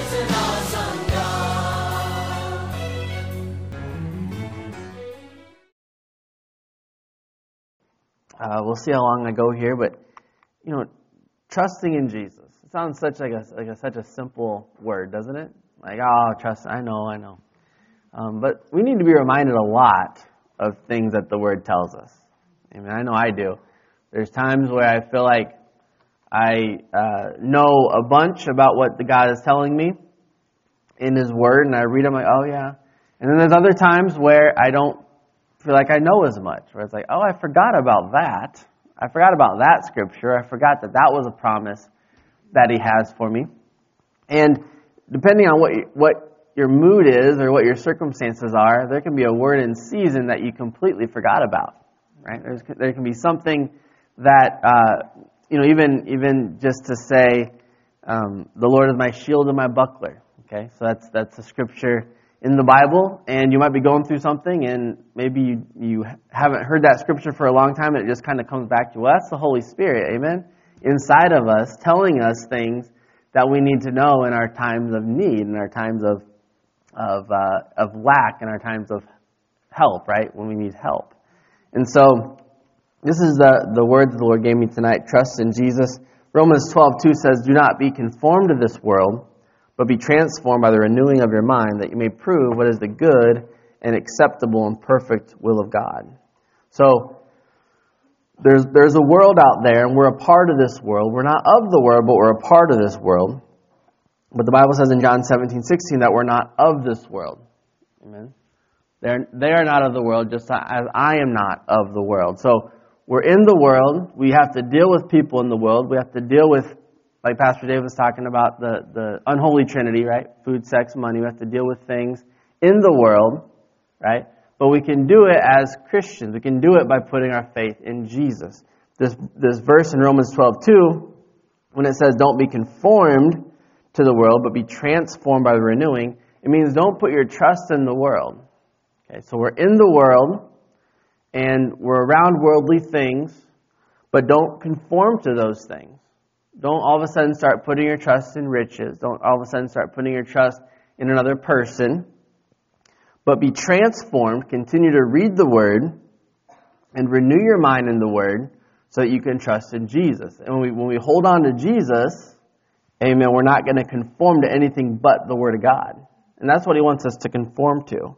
is an awesome God. We'll see how long I go here, but you know, trusting in Jesus. It sounds such a simple word, doesn't it? Like, oh, trust. I know. But we need to be reminded a lot of things that the Word tells us. I mean, I know I do. There's times where I feel like I know a bunch about what the God is telling me in His Word, and I read them like, oh yeah. And then there's other times where I don't feel like I know as much, where it's like, oh, I forgot about that. I forgot about that scripture. I forgot that that was a promise that He has for me. And depending on what your mood is or what your circumstances are, there can be a word in season that you completely forgot about, right? There can be something that... even just to say, the Lord is my shield and my buckler. Okay, so that's a scripture in the Bible, and you might be going through something, and maybe you haven't heard that scripture for a long time, and it just kind of comes back to, well, that's the Holy Spirit, amen, inside of us, telling us things that we need to know in our times of need, in our times of lack, in our times of help, right, when we need help. And so... this is the word that the Lord gave me tonight, trust in Jesus. Romans 12:2 says, do not be conformed to this world, but be transformed by the renewing of your mind, that you may prove what is the good and acceptable and perfect will of God. So, there's a world out there, and we're a part of this world. We're not of the world, but we're a part of this world. But the Bible says in John 17:16 that we're not of this world. Amen. They are not of the world, just as I am not of the world. So, we're in the world. We have to deal with people in the world. We have to deal with, like Pastor Dave was talking about, the unholy trinity, right? Food, sex, money. We have to deal with things in the world, right? But we can do it as Christians. We can do it by putting our faith in Jesus. This verse in Romans 12:2, when it says, don't be conformed to the world, but be transformed by the renewing, it means don't put your trust in the world. Okay, so we're in the world. And we're around worldly things, but don't conform to those things. Don't all of a sudden start putting your trust in riches. Don't all of a sudden start putting your trust in another person. But be transformed. Continue to read the Word and renew your mind in the Word so that you can trust in Jesus. And when we hold on to Jesus, amen, we're not going to conform to anything but the Word of God. And that's what He wants us to conform to.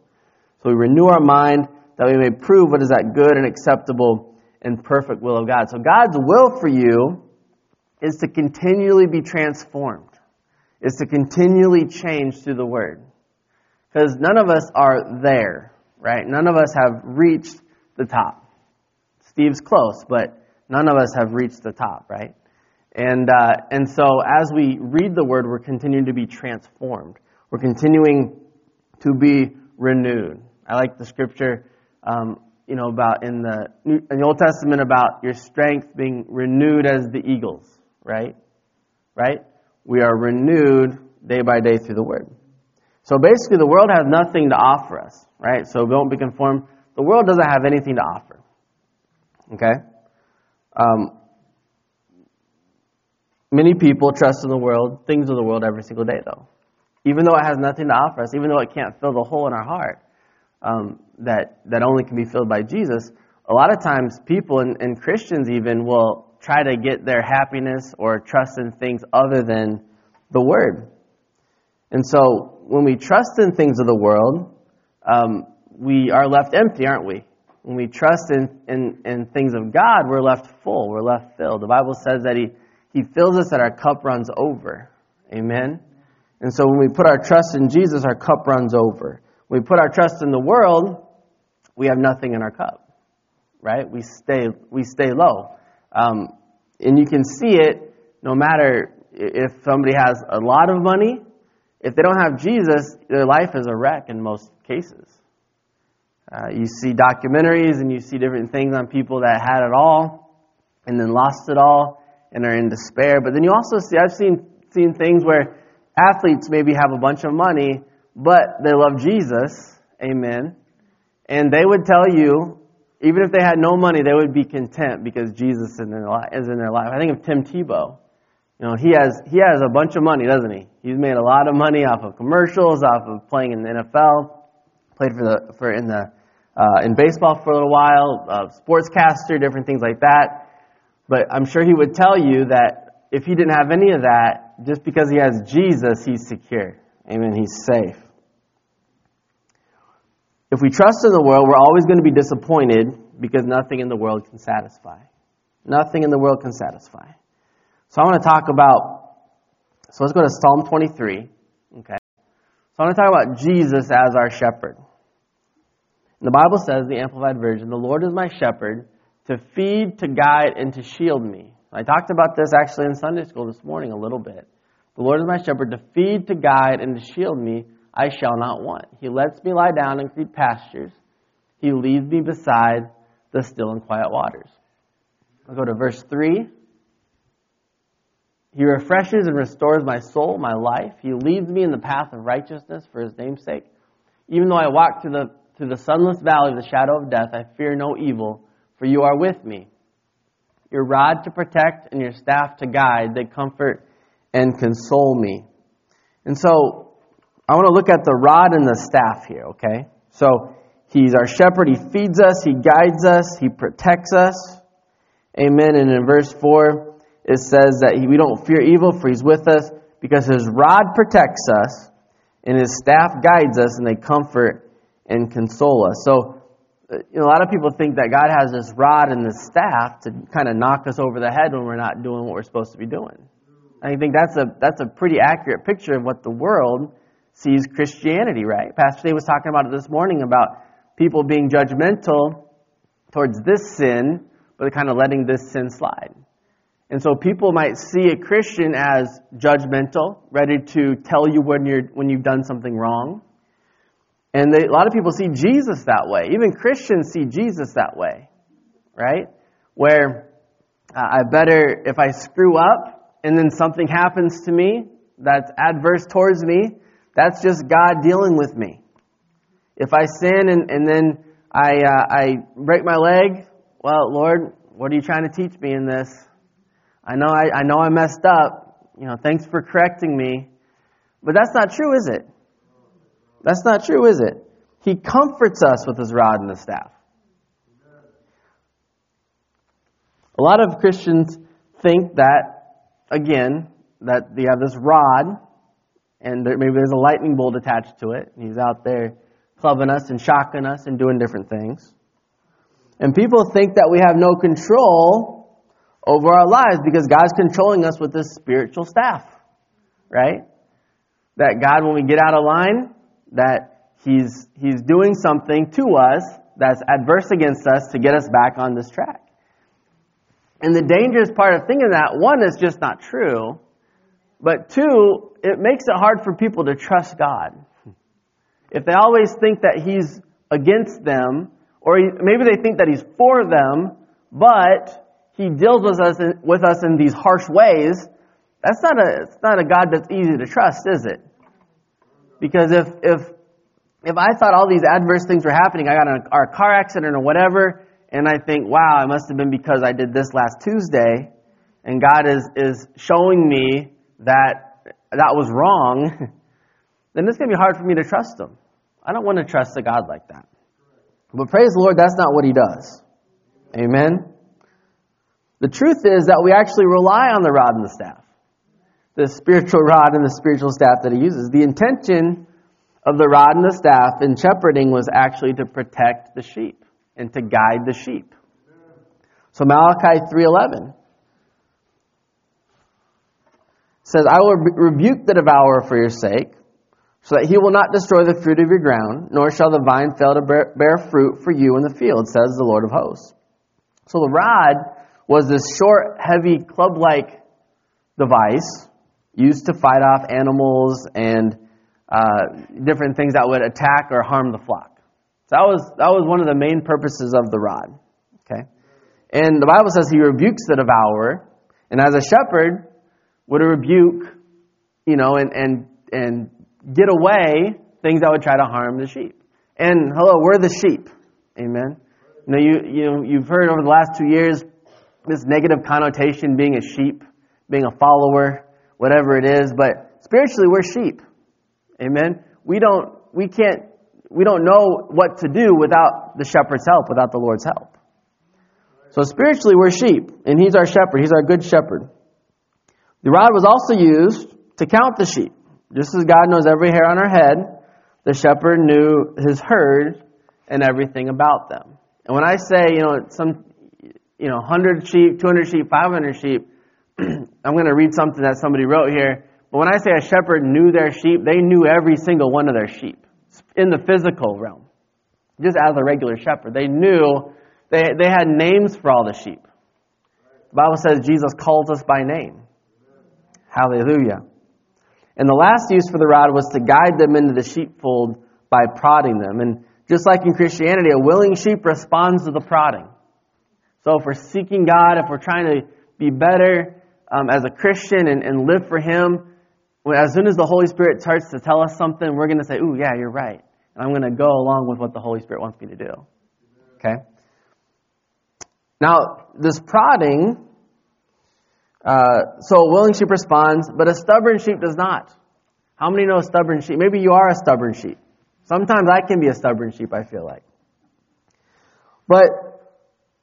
So we renew our mind, that we may prove what is that good and acceptable and perfect will of God. So God's will for you is to continually be transformed, is to continually change through the Word. Because none of us are there, right? None of us have reached the top. Steve's close, but none of us have reached the top, right? And so as we read the Word, we're continuing to be transformed. We're continuing to be renewed. I like the scripture... about in the Old Testament about your strength being renewed as the eagles, right? Right? We are renewed day by day through the Word. So basically the world has nothing to offer us, right? So don't be conformed. The world doesn't have anything to offer. Okay? Many people trust in the world, things of the world every single day though. Even though it has nothing to offer us, even though it can't fill the hole in our heart, that only can be filled by Jesus, a lot of times people, and Christians even, will try to get their happiness or trust in things other than the Word. And so when we trust in things of the world, we are left empty, aren't we? When we trust in things of God, we're left full, we're left filled. The Bible says that He fills us, that our cup runs over. Amen? And so when we put our trust in Jesus, our cup runs over. We put our trust in the world, we have nothing in our cup, right? We stay low. And you can see it no matter if somebody has a lot of money If they don't have Jesus, their life is a wreck in most cases. You see documentaries and you see different things on people that had it all and then lost it all and are in despair. But then you also see, I've seen things where athletes maybe have a bunch of money, but they love Jesus, amen, and they would tell you, even if they had no money, they would be content because Jesus is in their life. I think of Tim Tebow. You know, he has a bunch of money, doesn't he? He's made a lot of money off of commercials, off of playing in the NFL, played in baseball for a little while, sportscaster, different things like that. But I'm sure he would tell you that if he didn't have any of that, just because he has Jesus, he's secure. Amen. He's safe. If we trust in the world, we're always going to be disappointed because nothing in the world can satisfy. Nothing in the world can satisfy. So I want to talk about, so let's go to Psalm 23, okay? So I want to talk about Jesus as our shepherd. And the Bible says, the Amplified Version, the Lord is my shepherd to feed, to guide, and to shield me. I talked about this actually in Sunday school this morning a little bit. The Lord is my shepherd to feed, to guide, and to shield me. I shall not want. He lets me lie down in green pastures. He leads me beside the still and quiet waters. I'll go to verse 3. He refreshes and restores my soul, my life. He leads me in the path of righteousness for his name's sake. Even though I walk through the sunless valley of the shadow of death, I fear no evil, for you are with me. Your rod to protect and your staff to guide, they comfort and console me. And so, I want to look at the rod and the staff here, okay? So, he's our shepherd. He feeds us. He guides us. He protects us. Amen. And in verse 4... it says that we don't fear evil, for he's with us, because his rod protects us, and his staff guides us, and they comfort and console us. So, you know, a lot of people think that God has this rod and this staff to kind of knock us over the head when we're not doing what we're supposed to be doing. I think that's a pretty accurate picture of what the world sees Christianity, right? Pastor Dave was talking about it this morning, about people being judgmental towards this sin, but kind of letting this sin slide. And so people might see a Christian as judgmental, ready to tell you when you've done something wrong. And a lot of people see Jesus that way. Even Christians see Jesus that way, right? Where I better, if I screw up and then something happens to me that's adverse towards me, that's just God dealing with me. If I sin and then I break my leg, well, Lord, what are you trying to teach me in this? I know I messed up. You know, thanks for correcting me. But that's not true, is it? That's not true, is it? He comforts us with his rod and his staff. A lot of Christians think that, again, that they have this rod, and maybe there's a lightning bolt attached to it, and he's out there clubbing us and shocking us and doing different things. And people think that we have no control over our lives because God's controlling us with this spiritual staff, right? That God, when we get out of line, that he's doing something to us that's adverse against us to get us back on this track. And the dangerous part of thinking that, one, is just not true, but two, it makes it hard for people to trust God. If they always think that he's against them, or maybe they think that he's for them, but he deals with us in these harsh ways. It's not a God that's easy to trust, is it? Because if I thought all these adverse things were happening, I got in a car accident or whatever, and I think, wow, it must have been because I did this last Tuesday, and God is showing me that was wrong, then it's going to be hard for me to trust him. I don't want to trust a God like that. But praise the Lord, that's not what he does. Amen? The truth is that we actually rely on the rod and the staff, the spiritual rod and the spiritual staff that he uses. The intention of the rod and the staff in shepherding was actually to protect the sheep and to guide the sheep. So Malachi 3:11 says, I will rebuke the devourer for your sake, so that he will not destroy the fruit of your ground, nor shall the vine fail to bear fruit for you in the field, says the Lord of hosts. So the rod was this short, heavy, club-like device used to fight off animals and different things that would attack or harm the flock. So that was one of the main purposes of the rod. Okay, and the Bible says he rebukes the devourer, and as a shepherd would rebuke, and get away things that would try to harm the sheep. And hello, we're the sheep. Amen. You've heard over the last 2 years this negative connotation, being a sheep, being a follower, whatever it is. But spiritually, we're sheep. Amen. We don't know what to do without the shepherd's help, without the Lord's help. So spiritually, we're sheep, and he's our shepherd. He's our good shepherd. The rod was also used to count the sheep. Just as God knows every hair on our head, the shepherd knew his herd and everything about them. And when I say, 100 sheep, 200 sheep, 500 sheep, I'm going to read something that somebody wrote here. But when I say a shepherd knew their sheep, they knew every single one of their sheep in the physical realm. Just as a regular shepherd, they knew they had names for all the sheep. The Bible says Jesus calls us by name. Hallelujah. And the last use for the rod was to guide them into the sheepfold by prodding them. And just like in Christianity, a willing sheep responds to the prodding. So if we're seeking God, if we're trying to be better as a Christian and live for Him, as soon as the Holy Spirit starts to tell us something, we're going to say, "Ooh, yeah, you're right." And I'm going to go along with what the Holy Spirit wants me to do. Okay? Now, this prodding, so a willing sheep responds, but a stubborn sheep does not. How many know a stubborn sheep? Maybe you are a stubborn sheep. Sometimes I can be a stubborn sheep, I feel like. But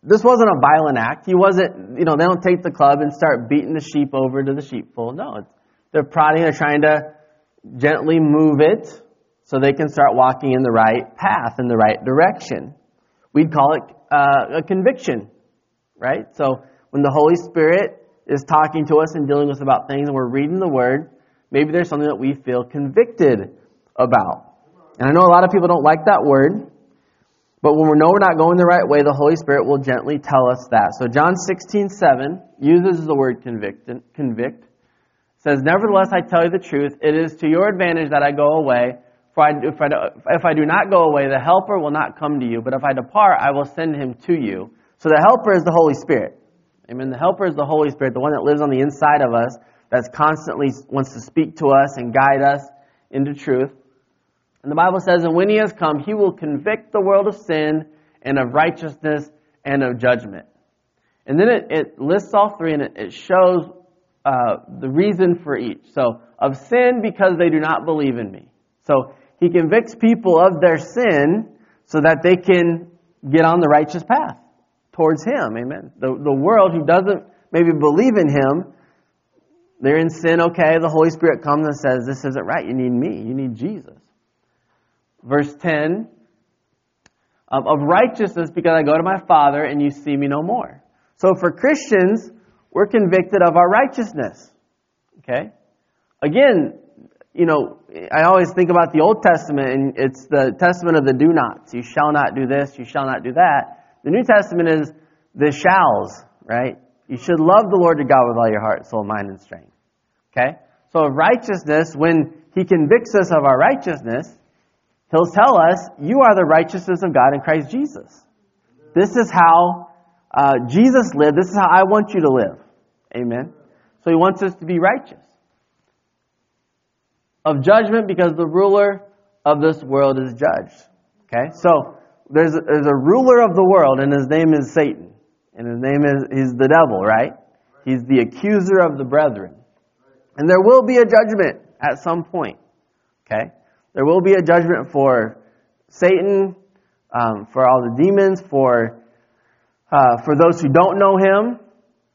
this wasn't a violent act. He wasn't, they don't take the club and start beating the sheep over to the sheepfold. No, they're prodding, they're trying to gently move it so they can start walking in the right path, in the right direction. We'd call it a conviction, right? So when the Holy Spirit is talking to us and dealing with us about things, and we're reading the Word, maybe there's something that we feel convicted about. And I know a lot of people don't like that word, but when we know we're not going the right way, the Holy Spirit will gently tell us that. So John 16:7 uses the word convict. It says, "Nevertheless, I tell you the truth, it is to your advantage that I go away, for if I do not go away, the Helper will not come to you, but if I depart, I will send him to you." So the Helper is the Holy Spirit. Amen. The Helper is the Holy Spirit, the one that lives on the inside of us, that constantly wants to speak to us and guide us into truth. And the Bible says, "And when He has come, He will convict the world of sin and of righteousness and of judgment." And then it lists all three, and it shows the reason for each. So, of sin, because they do not believe in me. So, He convicts people of their sin so that they can get on the righteous path towards Him. Amen. The world who doesn't maybe believe in Him, they're in sin. Okay, the Holy Spirit comes and says, "This isn't right. You need me. You need Jesus." Verse 10, of righteousness, because I go to my Father and you see me no more. So for Christians, we're convicted of our righteousness. Okay? Again, I always think about the Old Testament, and it's the testament of the do nots. You shall not do this, you shall not do that. The New Testament is the shalls, right? You should love the Lord your God with all your heart, soul, mind, and strength. Okay? So of righteousness, when He convicts us of our righteousness, He'll tell us, you are the righteousness of God in Christ Jesus. This is how Jesus lived. This is how I want you to live. Amen. So He wants us to be righteous. Of judgment, because the ruler of this world is judged. Okay? So there's a ruler of the world, and his name is Satan. And his name is he's the devil, right? He's the accuser of the brethren. And there will be a judgment at some point. Okay? There will be a judgment for Satan, for all the demons, for those who don't know Him.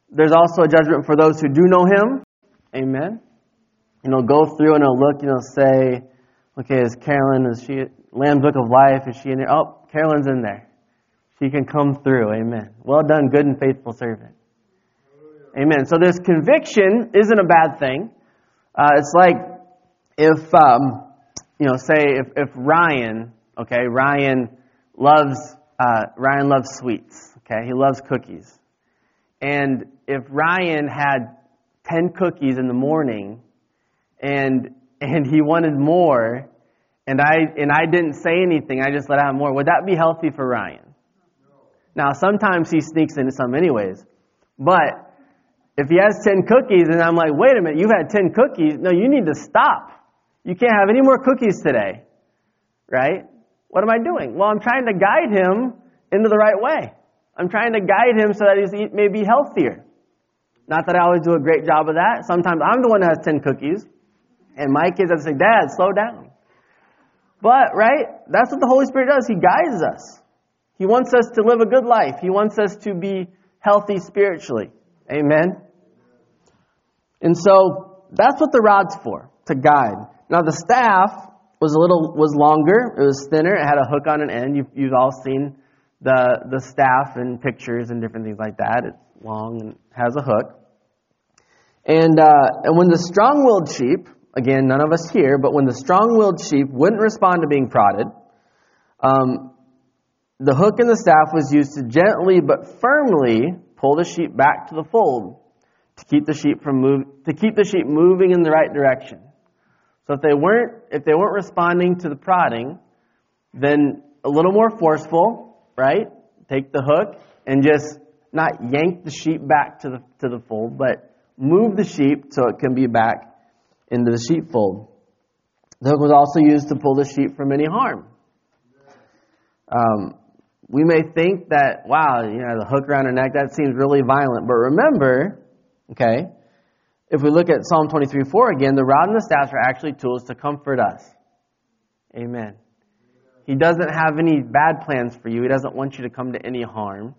There's also a judgment for those who do know Him. Amen. And He'll go through and He'll look and He'll say, "Okay, is Carolyn, is she Lamb's Book of Life? Is she in there? Oh, Carolyn's in there. She can come through." Amen. "Well done, good and faithful servant." Amen. So this conviction isn't a bad thing. It's like if say if Ryan loves sweets, okay? He loves cookies. And if Ryan had 10 cookies in the morning and and he wanted more, and I didn't say anything. I just let him have more. Would that be healthy for Ryan? No. Now, sometimes he sneaks into some anyways, but if he has 10 cookies and I'm like, wait a minute, you've had 10 cookies. No, you need to stop. You can't have any more cookies today, right? What am I doing? Well, I'm trying to guide him into the right way. I'm trying to guide him so that he may be healthier. Not that I always do a great job of that. Sometimes I'm the one that has 10 cookies. And my kids have to say, Dad, slow down. But, right, that's what the Holy Spirit does. He guides us. He wants us to live a good life. He wants us to be healthy spiritually. Amen? And so, that's what the rod's for, to guide. Now, the staff was longer. It was thinner. It had a hook on an end. You've all seen the staff in pictures and different things like that. It's long and has a hook. And when the strong-willed sheep, again, none of us here, but when the strong-willed sheep wouldn't respond to being prodded, the hook and the staff was used to gently but firmly pull the sheep back to the fold to keep the sheep moving in the right direction. So if they weren't responding to the prodding, then a little more forceful, right? Take the hook and just not yank the sheep back to the fold, but move the sheep so it can be back into the sheepfold. The hook was also used to pull the sheep from any harm. We may think that, wow, the hook around her neck, that seems really violent. But remember, okay, if we look at Psalm 23:4 again, the rod and the staff are actually tools to comfort us. Amen. He doesn't have any bad plans for you. He doesn't want you to come to any harm.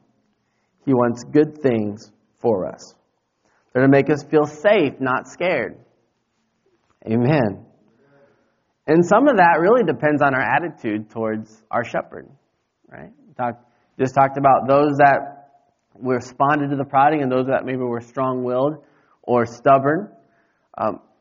He wants good things for us. They're to make us feel safe, not scared. Amen. And some of that really depends on our attitude towards our shepherd, right? Just talked about those that responded to the prodding and those that maybe were strong-willed or stubborn.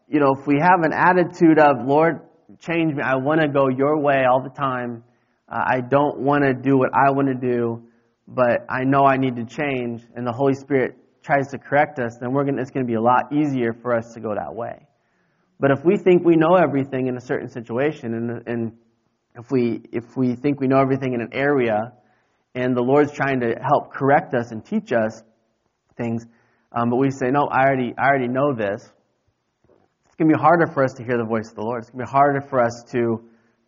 If we have an attitude of, Lord, change me, I want to go your way all the time. I don't want to do what I want to do, but I know I need to change, and the Holy Spirit tries to correct us, then it's going to be a lot easier for us to go that way. But if we think we know everything in a certain situation, and if we think we know everything in an area, and the Lord's trying to help correct us and teach us things, but we say, no, I already know this, it's going to be harder for us to hear the voice of the Lord. It's going to be harder for us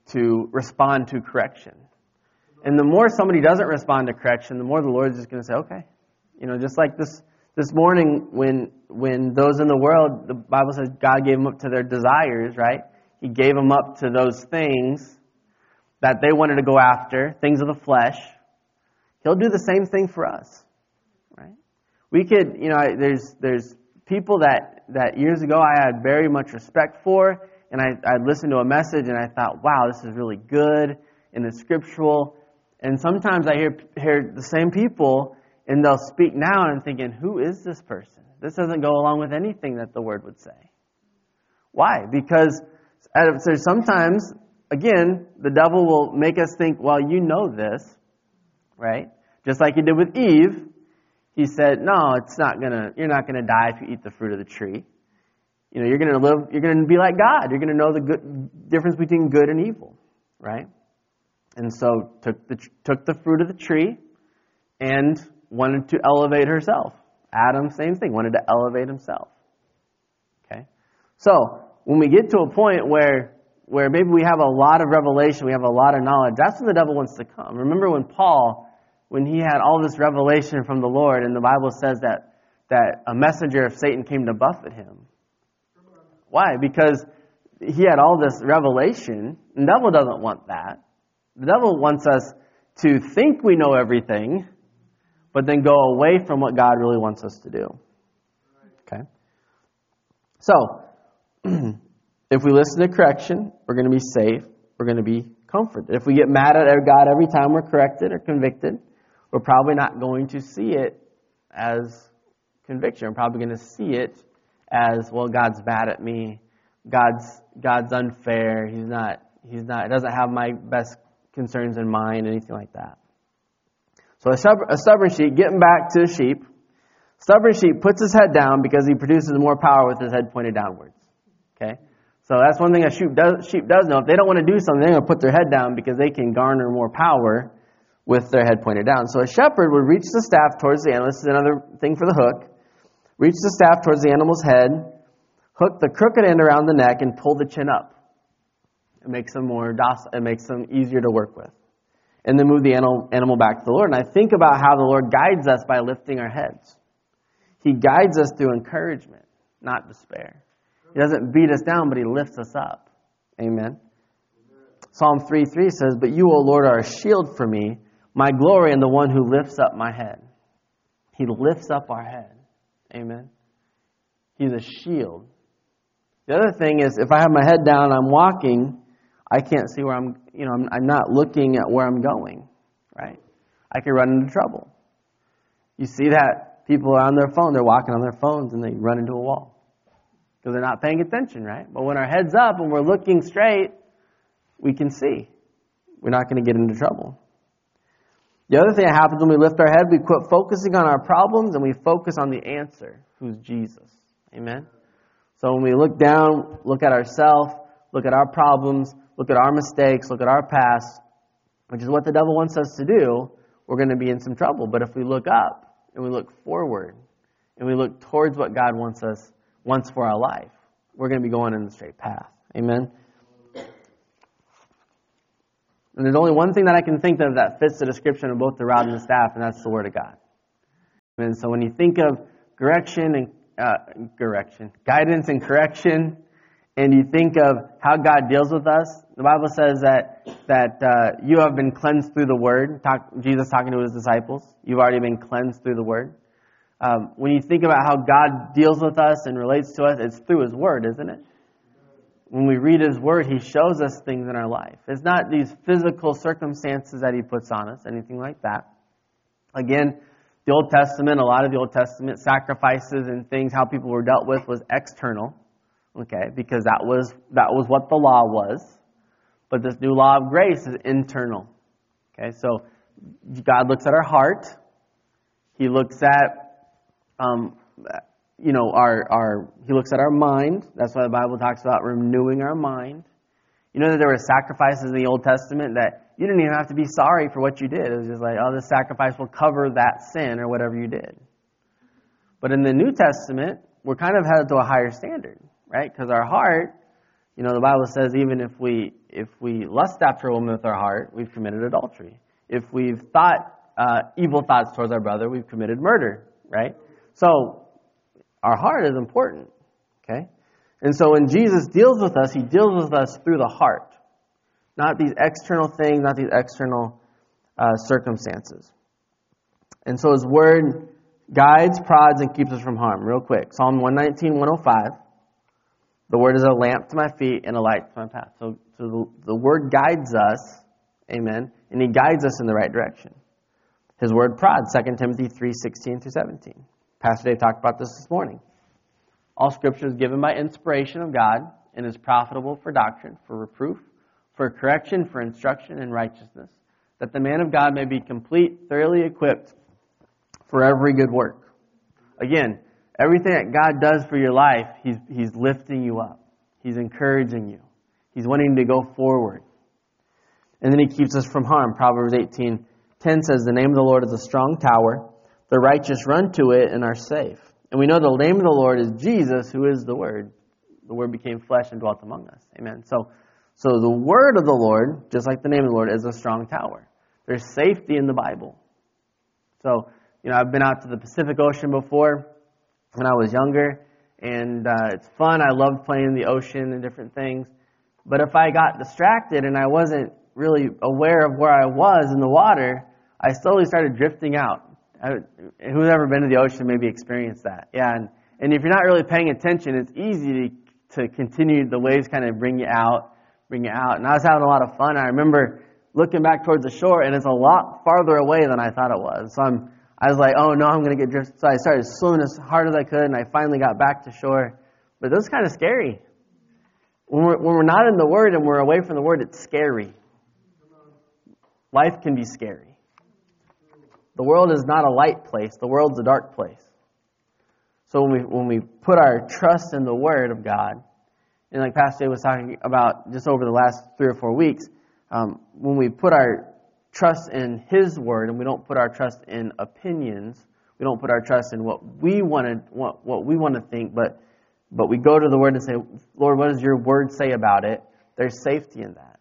to respond to correction. And the more somebody doesn't respond to correction, the more the Lord's just going to say, okay. Just like this morning when those in the world, the Bible says God gave them up to their desires, right? He gave them up to those things that they wanted to go after, things of the flesh. He'll do the same thing for us, right? We could, there's people that years ago I had very much respect for, and I listened to a message and I thought, wow, this is really good and it's scriptural. And sometimes I hear the same people, and they'll speak now, and I'm thinking, who is this person? This doesn't go along with anything that the Word would say. Why? Because sometimes, again, the devil will make us think, well, you know this, right? Just like he did with Eve. He said, no, you're not going to die if you eat the fruit of the tree. You're going to live, you're going to be like God. You're going to know the difference between good and evil, right? And so took the fruit of the tree and wanted to elevate herself. Adam, same thing, wanted to elevate himself. Okay? So, when we get to a point where maybe we have a lot of revelation, we have a lot of knowledge, that's when the devil wants to come. Remember when Paul, when he had all this revelation from the Lord, and the Bible says that a messenger of Satan came to buffet him. Why? Because he had all this revelation, and the devil doesn't want that. The devil wants us to think we know everything, but then go away from what God really wants us to do. Okay? So, if we listen to correction, we're going to be safe, we're going to be comforted. If we get mad at God every time we're corrected or convicted, we're probably not going to see it as conviction. We're probably going to see it as, well, God's bad at me, God's unfair, He doesn't have my best concerns in mind, anything like that. So a stubborn sheep, getting back to the sheep, stubborn sheep puts his head down because he produces more power with his head pointed downwards. Okay? So that's one thing a sheep does know. If they don't want to do something, they're going to put their head down because they can garner more power with their head pointed down. So a shepherd would reach the staff towards the animal. This is another thing for the hook. Reach the staff towards the animal's head, hook the crooked end around the neck, and pull the chin up. It makes them more docile. It makes them easier to work with. And then move the animal back to the Lord. And I think about how the Lord guides us by lifting our heads. He guides us through encouragement, not despair. He doesn't beat us down, but He lifts us up. Amen. Psalm 3:3 says, "But you, O Lord, are a shield for me, my glory, and the one who lifts up my head." He lifts up our head. Amen. He's a shield. The other thing is, if I have my head down, I'm walking, I can't see where I'm, I'm not looking at where I'm going, right? I could run into trouble. You see that people are on their phone, they're walking on their phones, and they run into a wall. Because they're not paying attention, right? But when our head's up and we're looking straight, we can see. We're not going to get into trouble. The other thing that happens when we lift our head, we quit focusing on our problems and we focus on the answer, who's Jesus. Amen? So when we look down, look at ourselves, look at our problems, look at our mistakes, look at our past, which is what the devil wants us to do, we're going to be in some trouble. But if we look up and we look forward and we look towards what God wants us, once for our life, we're going to be going in the straight path. Amen? And there's only one thing that I can think of that fits the description of both the rod and the staff, and that's the Word of God. And so when you think of guidance and correction, and you think of how God deals with us, the Bible says that you have been cleansed through the Word. Jesus talking to His disciples. You've already been cleansed through the Word. When you think about how God deals with us and relates to us, it's through His Word, isn't it? When we read His Word, He shows us things in our life. It's not these physical circumstances that He puts on us, anything like that. Again, the Old Testament, a lot of the Old Testament sacrifices and things, how people were dealt with was external, okay, because that was what the law was. But this new law of grace is internal, okay? So God looks at our heart. He looks at He looks at our mind. That's why the Bible talks about renewing our mind. You know that there were sacrifices in the Old Testament that you didn't even have to be sorry for what you did. It was just like, this sacrifice will cover that sin or whatever you did. But in the New Testament, we're kind of headed to a higher standard, right? Because our heart, the Bible says even if we lust after a woman with our heart, we've committed adultery. If we've thought evil thoughts towards our brother, we've committed murder, right? So, our heart is important, okay? And so when Jesus deals with us, He deals with us through the heart. Not these external things, not these external circumstances. And so His Word guides, prods, and keeps us from harm. Real quick, Psalm 119, 105. The Word is a lamp to my feet and a light to my path. So the Word guides us, amen, and He guides us in the right direction. His Word prods, 2 Timothy 3, 16 through 17. Pastor Dave talked about this morning. All Scripture is given by inspiration of God and is profitable for doctrine, for reproof, for correction, for instruction in righteousness, that the man of God may be complete, thoroughly equipped for every good work. Again, everything that God does for your life, He's lifting you up. He's encouraging you. He's wanting to go forward. And then He keeps us from harm. Proverbs 18:10 says, "The name of the Lord is a strong tower. The righteous run to it and are safe." And we know the name of the Lord is Jesus, who is the Word. The Word became flesh and dwelt among us. Amen. So the Word of the Lord, just like the name of the Lord, is a strong tower. There's safety in the Bible. So, I've been out to the Pacific Ocean before when I was younger, and it's fun. I loved playing in the ocean and different things. But if I got distracted and I wasn't really aware of where I was in the water, I slowly started drifting out. Who's ever been to the ocean maybe experienced that? Yeah, and if you're not really paying attention, it's easy to continue. The waves kind of bring you out. And I was having a lot of fun. I remember looking back towards the shore, and it's a lot farther away than I thought it was. So I was like, oh no, I'm going to get drifted. So I started swimming as hard as I could, and I finally got back to shore. But that was kind of scary. When we're not in the Word and we're away from the Word, it's scary. Life can be scary. The world is not a light place. The world's a dark place. So when we put our trust in the Word of God, and like Pastor Dave was talking about just over the last 3 or 4 weeks, when we put our trust in His Word and we don't put our trust in opinions, we don't put our trust in what we want to think, but we go to the Word and say, Lord, what does Your Word say about it? There's safety in that.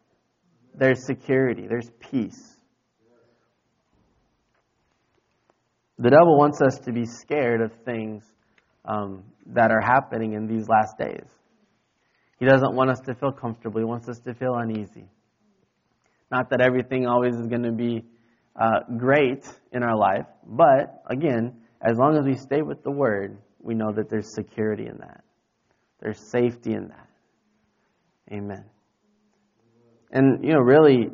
There's security. There's peace. The devil wants us to be scared of things that are happening in these last days. He doesn't want us to feel comfortable. He wants us to feel uneasy. Not that everything always is going to be great in our life, but again, as long as we stay with the Word, we know that there's security in that. There's safety in that. Amen. And, really,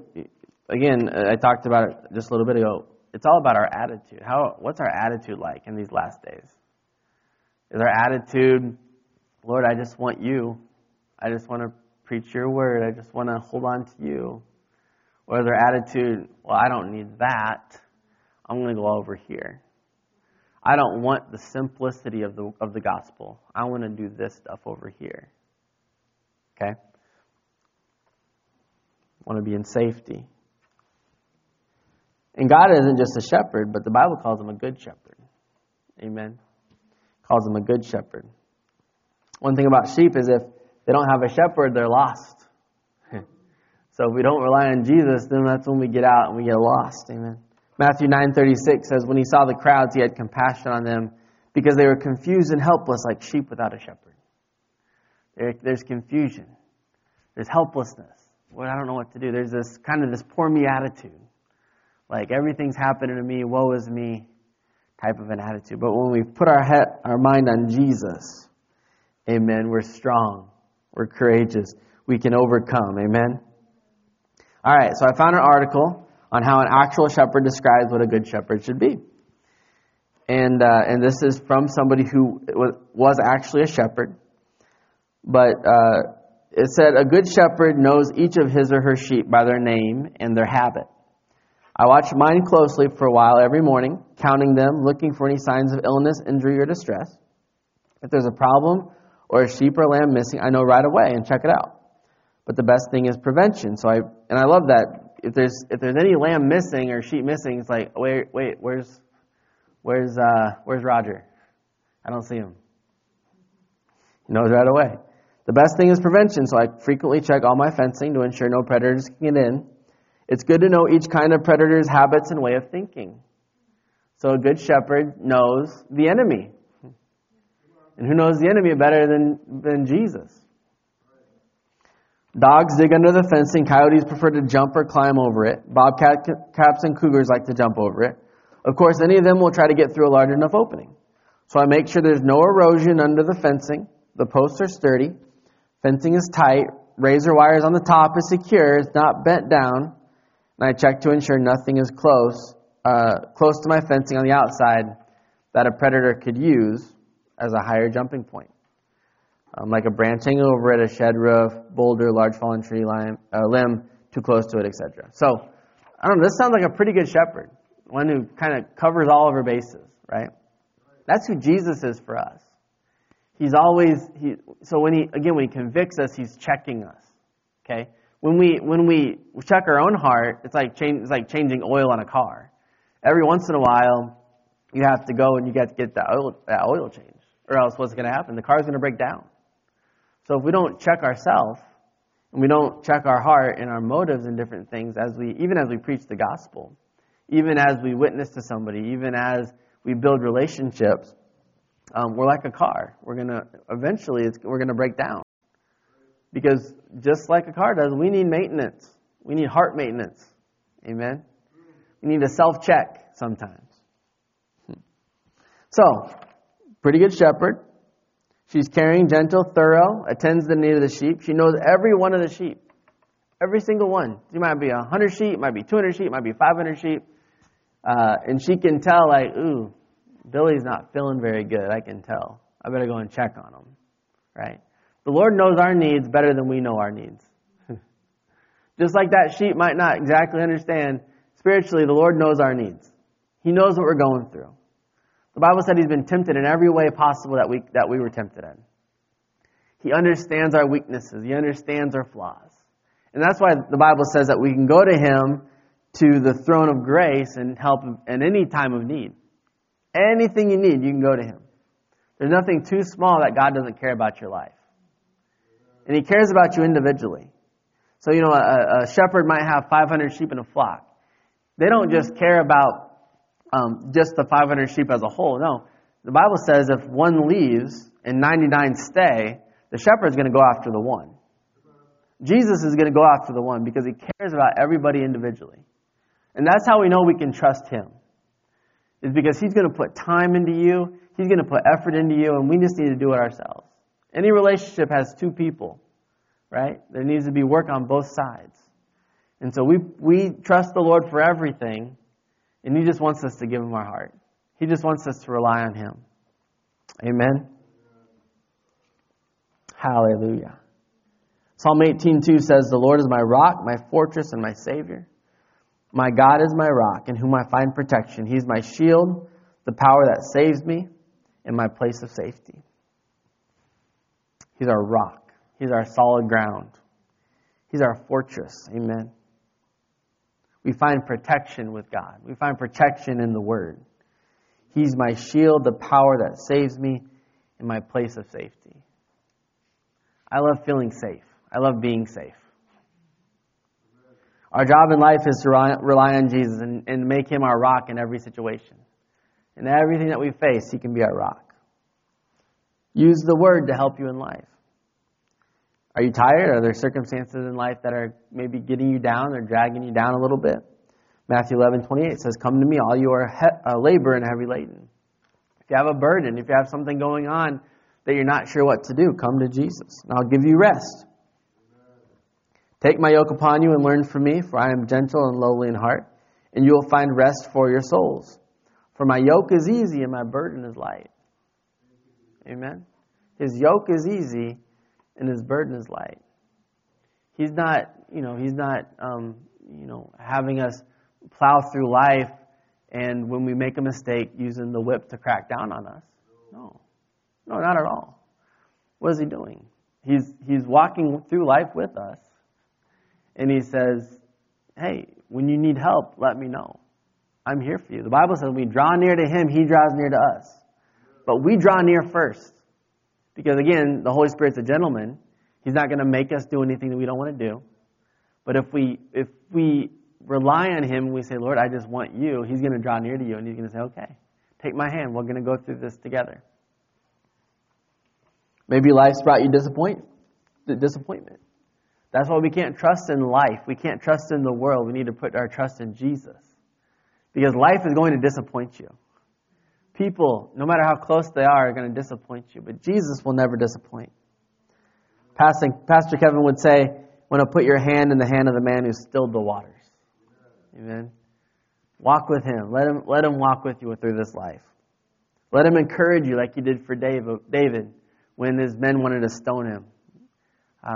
again, I talked about it just a little bit ago. It's all about our attitude. What's our attitude like in these last days? Is our attitude, Lord, I just want You. I just want to preach Your Word. I just want to hold on to You. Or is our attitude, well, I don't need that. I'm going to go over here. I don't want the simplicity of the gospel. I want to do this stuff over here. Okay? Want to be in safety. And God isn't just a shepherd, but the Bible calls Him a good shepherd. Amen. Calls Him a good shepherd. One thing about sheep is if they don't have a shepherd, they're lost. So if we don't rely on Jesus, then that's when we get out and we get lost. Amen. Matthew 9:36 says, when He saw the crowds, He had compassion on them because they were confused and helpless like sheep without a shepherd. There's confusion. There's helplessness. Well, I don't know what to do. There's this kind of this poor me attitude. Like everything's happening to me, woe is me type of an attitude. But when we put our mind on Jesus, amen, we're strong, we're courageous, we can overcome, amen? All right, so I found an article on how an actual shepherd describes what a good shepherd should be. And this is from somebody who was actually a shepherd. But it said, a good shepherd knows each of his or her sheep by their name and their habit. I watch mine closely for a while every morning, counting them, looking for any signs of illness, injury, or distress. If there's a problem or a sheep or lamb missing, I know right away and check it out. But the best thing is prevention. So I love that. If there's any lamb missing or sheep missing, it's like, wait, where's Roger? I don't see him. He knows right away. The best thing is prevention. So I frequently check all my fencing to ensure no predators can get in. It's good to know each kind of predator's habits and way of thinking. So a good shepherd knows the enemy. And who knows the enemy better than Jesus? Dogs dig under the fencing. Coyotes prefer to jump or climb over it. Bobcats and cougars like to jump over it. Of course, any of them will try to get through a large enough opening. So I make sure there's no erosion under the fencing. The posts are sturdy. Fencing is tight. Razor wires on the top is secure. It's not bent down. And I check to ensure nothing is close to my fencing on the outside that a predator could use as a higher jumping point. Like a branch hanging over it, a shed roof, boulder, large fallen tree limb, too close to it, etc. So, I don't know, this sounds like a pretty good shepherd. One who kind of covers all of her bases, right? That's who Jesus is for us. He's always, when He convicts us, He's checking us, okay? When we check our own heart, it's like changing oil on a car. Every once in a while, you have to go and you got to get that oil change, or else what's going to happen? The car's going to break down. So if we don't check ourselves, and we don't check our heart and our motives and different things, even as we preach the gospel, even as we witness to somebody, even as we build relationships, we're like a car. We're going to break down. Because just like a car does, we need maintenance. We need heart maintenance. Amen? We need a self-check sometimes. So, pretty good shepherd. She's caring, gentle, thorough, attends the need of the sheep. She knows every one of the sheep. Every single one. There might be 100 sheep, might be 200 sheep, might be 500 sheep. And she can tell, like, ooh, Billy's not feeling very good. I can tell. I better go and check on him. Right? The Lord knows our needs better than we know our needs. Just like that sheep might not exactly understand, spiritually, the Lord knows our needs. He knows what we're going through. The Bible said He's been tempted in every way possible that we were tempted in. He understands our weaknesses. He understands our flaws. And that's why the Bible says that we can go to Him, to the throne of grace, and help in any time of need. Anything you need, you can go to Him. There's nothing too small that God doesn't care about your life. And He cares about you individually. So, you know, a shepherd might have 500 sheep in a flock. They don't just care about just the 500 sheep as a whole. No, the Bible says if one leaves and 99 stay, the shepherd's going to go after the one. Jesus is going to go after the one because He cares about everybody individually. And that's how we know we can trust Him. It's because He's going to put time into you, He's going to put effort into you, and we just need to do it ourselves. Any relationship has two people, right? There needs to be work on both sides. And so we trust the Lord for everything, and He just wants us to give Him our heart. He just wants us to rely on Him. Amen? Hallelujah. Psalm 18:2 says, "The Lord is my rock, my fortress, and my Savior. My God is my rock, in whom I find protection. He is my shield, the power that saves me, and my place of safety." He's our rock. He's our solid ground. He's our fortress. Amen. We find protection with God. We find protection in the Word. He's my shield, the power that saves me, and my place of safety. I love feeling safe. I love being safe. Our job in life is to rely on Jesus and make Him our rock in every situation. In everything that we face, He can be our rock. Use the Word to help you in life. Are you tired? Are there circumstances in life that are maybe getting you down or dragging you down a little bit? Matthew 11:28 says, "Come to me, all you are labor and heavy laden." If you have a burden, if you have something going on that you're not sure what to do, come to Jesus, and I'll give you rest. "Take my yoke upon you and learn from me, for I am gentle and lowly in heart, and you will find rest for your souls. For my yoke is easy and my burden is light." Amen? His yoke is easy and His burden is light. He's not, having us plow through life and when we make a mistake, using the whip to crack down on us. No, not at all. What is He doing? He's walking through life with us. And He says, "Hey, when you need help, let me know. I'm here for you." The Bible says when we draw near to Him, He draws near to us. But we draw near first. Because again, the Holy Spirit's a gentleman. He's not going to make us do anything that we don't want to do. But if we rely on Him and we say, "Lord, I just want you," He's going to draw near to you and He's going to say, "Okay, take my hand. We're going to go through this together." Maybe life's brought you disappointment. That's why we can't trust in life. We can't trust in the world. We need to put our trust in Jesus. Because life is going to disappoint you. People, no matter how close they are going to disappoint you. But Jesus will never disappoint. Pastor Kevin would say, "I want to put your hand in the hand of the man who stilled the waters." Amen. Walk with Him. Let him walk with you through this life. Let Him encourage you like He did for David when his men wanted to stone him.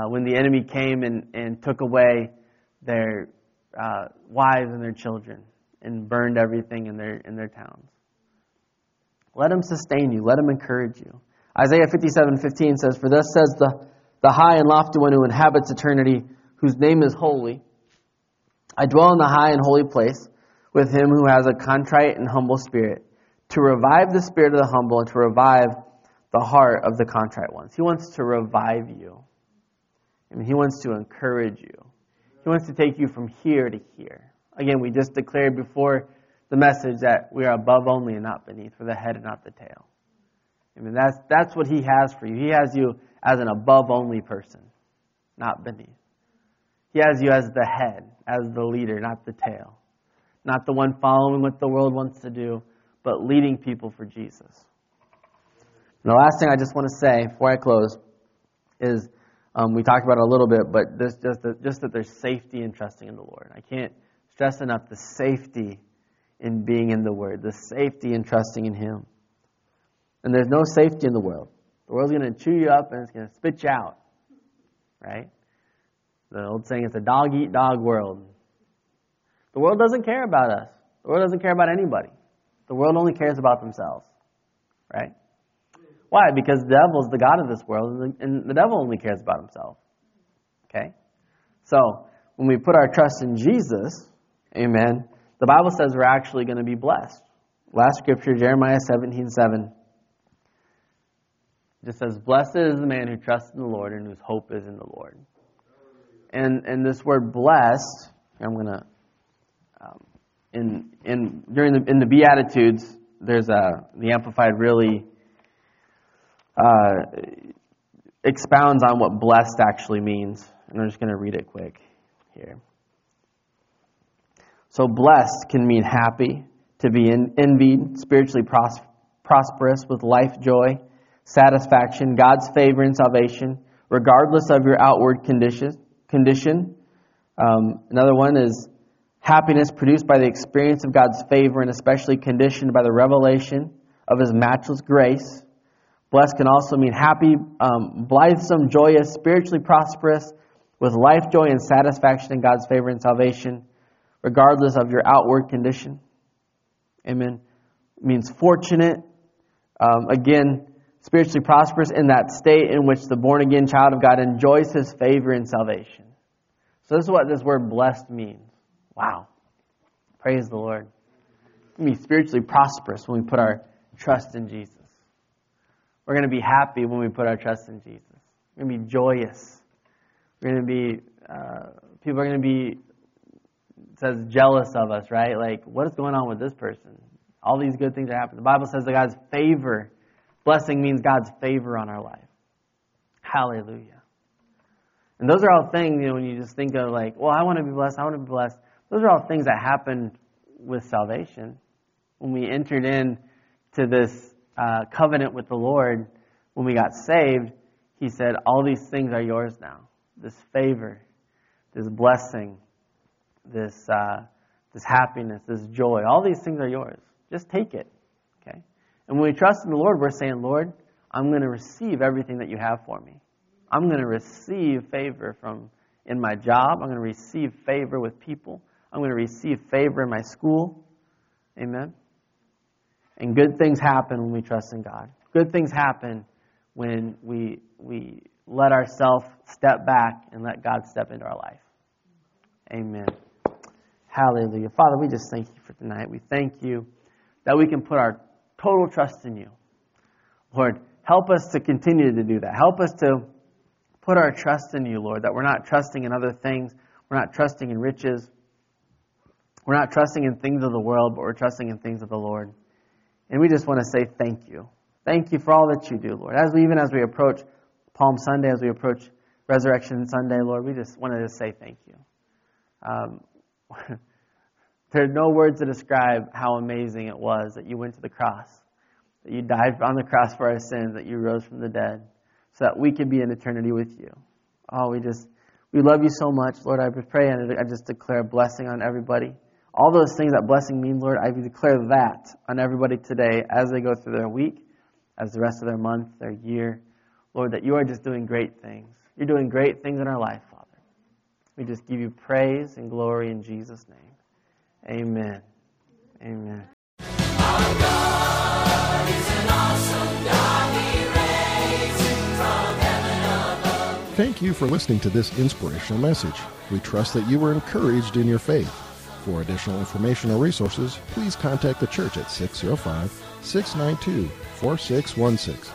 When the enemy came and took away their wives and their children and burned everything in their towns. Let Him sustain you. Let Him encourage you. Isaiah 57:15 says, "For thus says the high and lofty one who inhabits eternity, whose name is holy. I dwell in the high and holy place with him who has a contrite and humble spirit, to revive the spirit of the humble and to revive the heart of the contrite ones." He wants to revive you. And He wants to encourage you. He wants to take you from here to here. Again, we just declared before the message that we are above only and not beneath, we're the head and not the tail. I mean, that's what He has for you. He has you as an above only person, not beneath. He has you as the head, as the leader, not the tail. Not the one following what the world wants to do, but leading people for Jesus. And the last thing I just want to say before I close is, we talked about it a little bit, but this, just that there's safety in trusting in the Lord. I can't stress enough the safety in being in the Word, the safety in trusting in Him. And there's no safety in the world. The world's going to chew you up and it's going to spit you out, right? The old saying, it's a dog-eat-dog world. The world doesn't care about us. The world doesn't care about anybody. The world only cares about themselves, right? Why? Because the devil's the god of this world, and the devil only cares about himself. Okay? So, when we put our trust in Jesus, amen, the Bible says we're actually going to be blessed. Last scripture, Jeremiah 17:7. It just says, blessed is the man who trusts in the Lord and whose hope is in the Lord. And this word blessed, I'm going to, during the Beatitudes, there's the Amplified really expounds on what blessed actually means. And I'm just going to read it quick here. So blessed can mean happy, to be envied, spiritually prosperous with life joy, satisfaction, God's favor and salvation, regardless of your outward condition. Another one is happiness produced by the experience of God's favor and especially conditioned by the revelation of His matchless grace. Blessed can also mean happy, blithesome, joyous, spiritually prosperous, with life joy and satisfaction in God's favor and salvation, regardless of your outward condition. Amen. It means fortunate. Again, spiritually prosperous in that state in which the born-again child of God enjoys His favor and salvation. So this is what this word blessed means. Wow. Praise the Lord. We're going to be spiritually prosperous when we put our trust in Jesus. We're going to be happy when we put our trust in Jesus. We're going to be joyous. We're going to be, people are going to be, it says, jealous of us, right? Like, what is going on with this person? All these good things are happening. The Bible says that God's favor, blessing means God's favor on our life. Hallelujah. And those are all things, you know, when you just think of like, well, I want to be blessed, I want to be blessed. Those are all things that happened with salvation. When we entered in to this covenant with the Lord, when we got saved, He said, all these things are yours now. This favor, this blessing, this happiness, this joy, all these things are yours. Just take it, okay? And when we trust in the Lord, we're saying, Lord, I'm going to receive everything that You have for me. I'm going to receive favor in my job. I'm going to receive favor with people. I'm going to receive favor in my school. Amen? And good things happen when we trust in God. Good things happen when we let ourselves step back and let God step into our life. Amen. Hallelujah. Father, we just thank You for tonight. We thank You that we can put our total trust in You. Lord, help us to continue to do that. Help us to put our trust in You, Lord, that we're not trusting in other things. We're not trusting in riches. We're not trusting in things of the world, but we're trusting in things of the Lord. And we just want to say thank You. Thank You for all that You do, Lord. As we approach Palm Sunday, as we approach Resurrection Sunday, Lord, we just wanted to say thank You. There are no words to describe how amazing it was that You went to the cross, that You died on the cross for our sins, that You rose from the dead, so that we could be in eternity with You. Oh, we love You so much, Lord. I pray and I just declare a blessing on everybody. All those things that blessing means, Lord, I declare that on everybody today as they go through their week, as the rest of their month, their year. Lord, that You are just doing great things. You're doing great things in our life, Father. We just give You praise and glory in Jesus' name. Amen. Amen. Our God is an awesome God. He reigns from heaven above. Thank you for listening to this inspirational message. We trust that you were encouraged in your faith. For additional information or resources, please contact the church at 605-692-4616.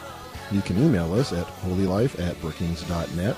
You can email us at holylife@brookings.net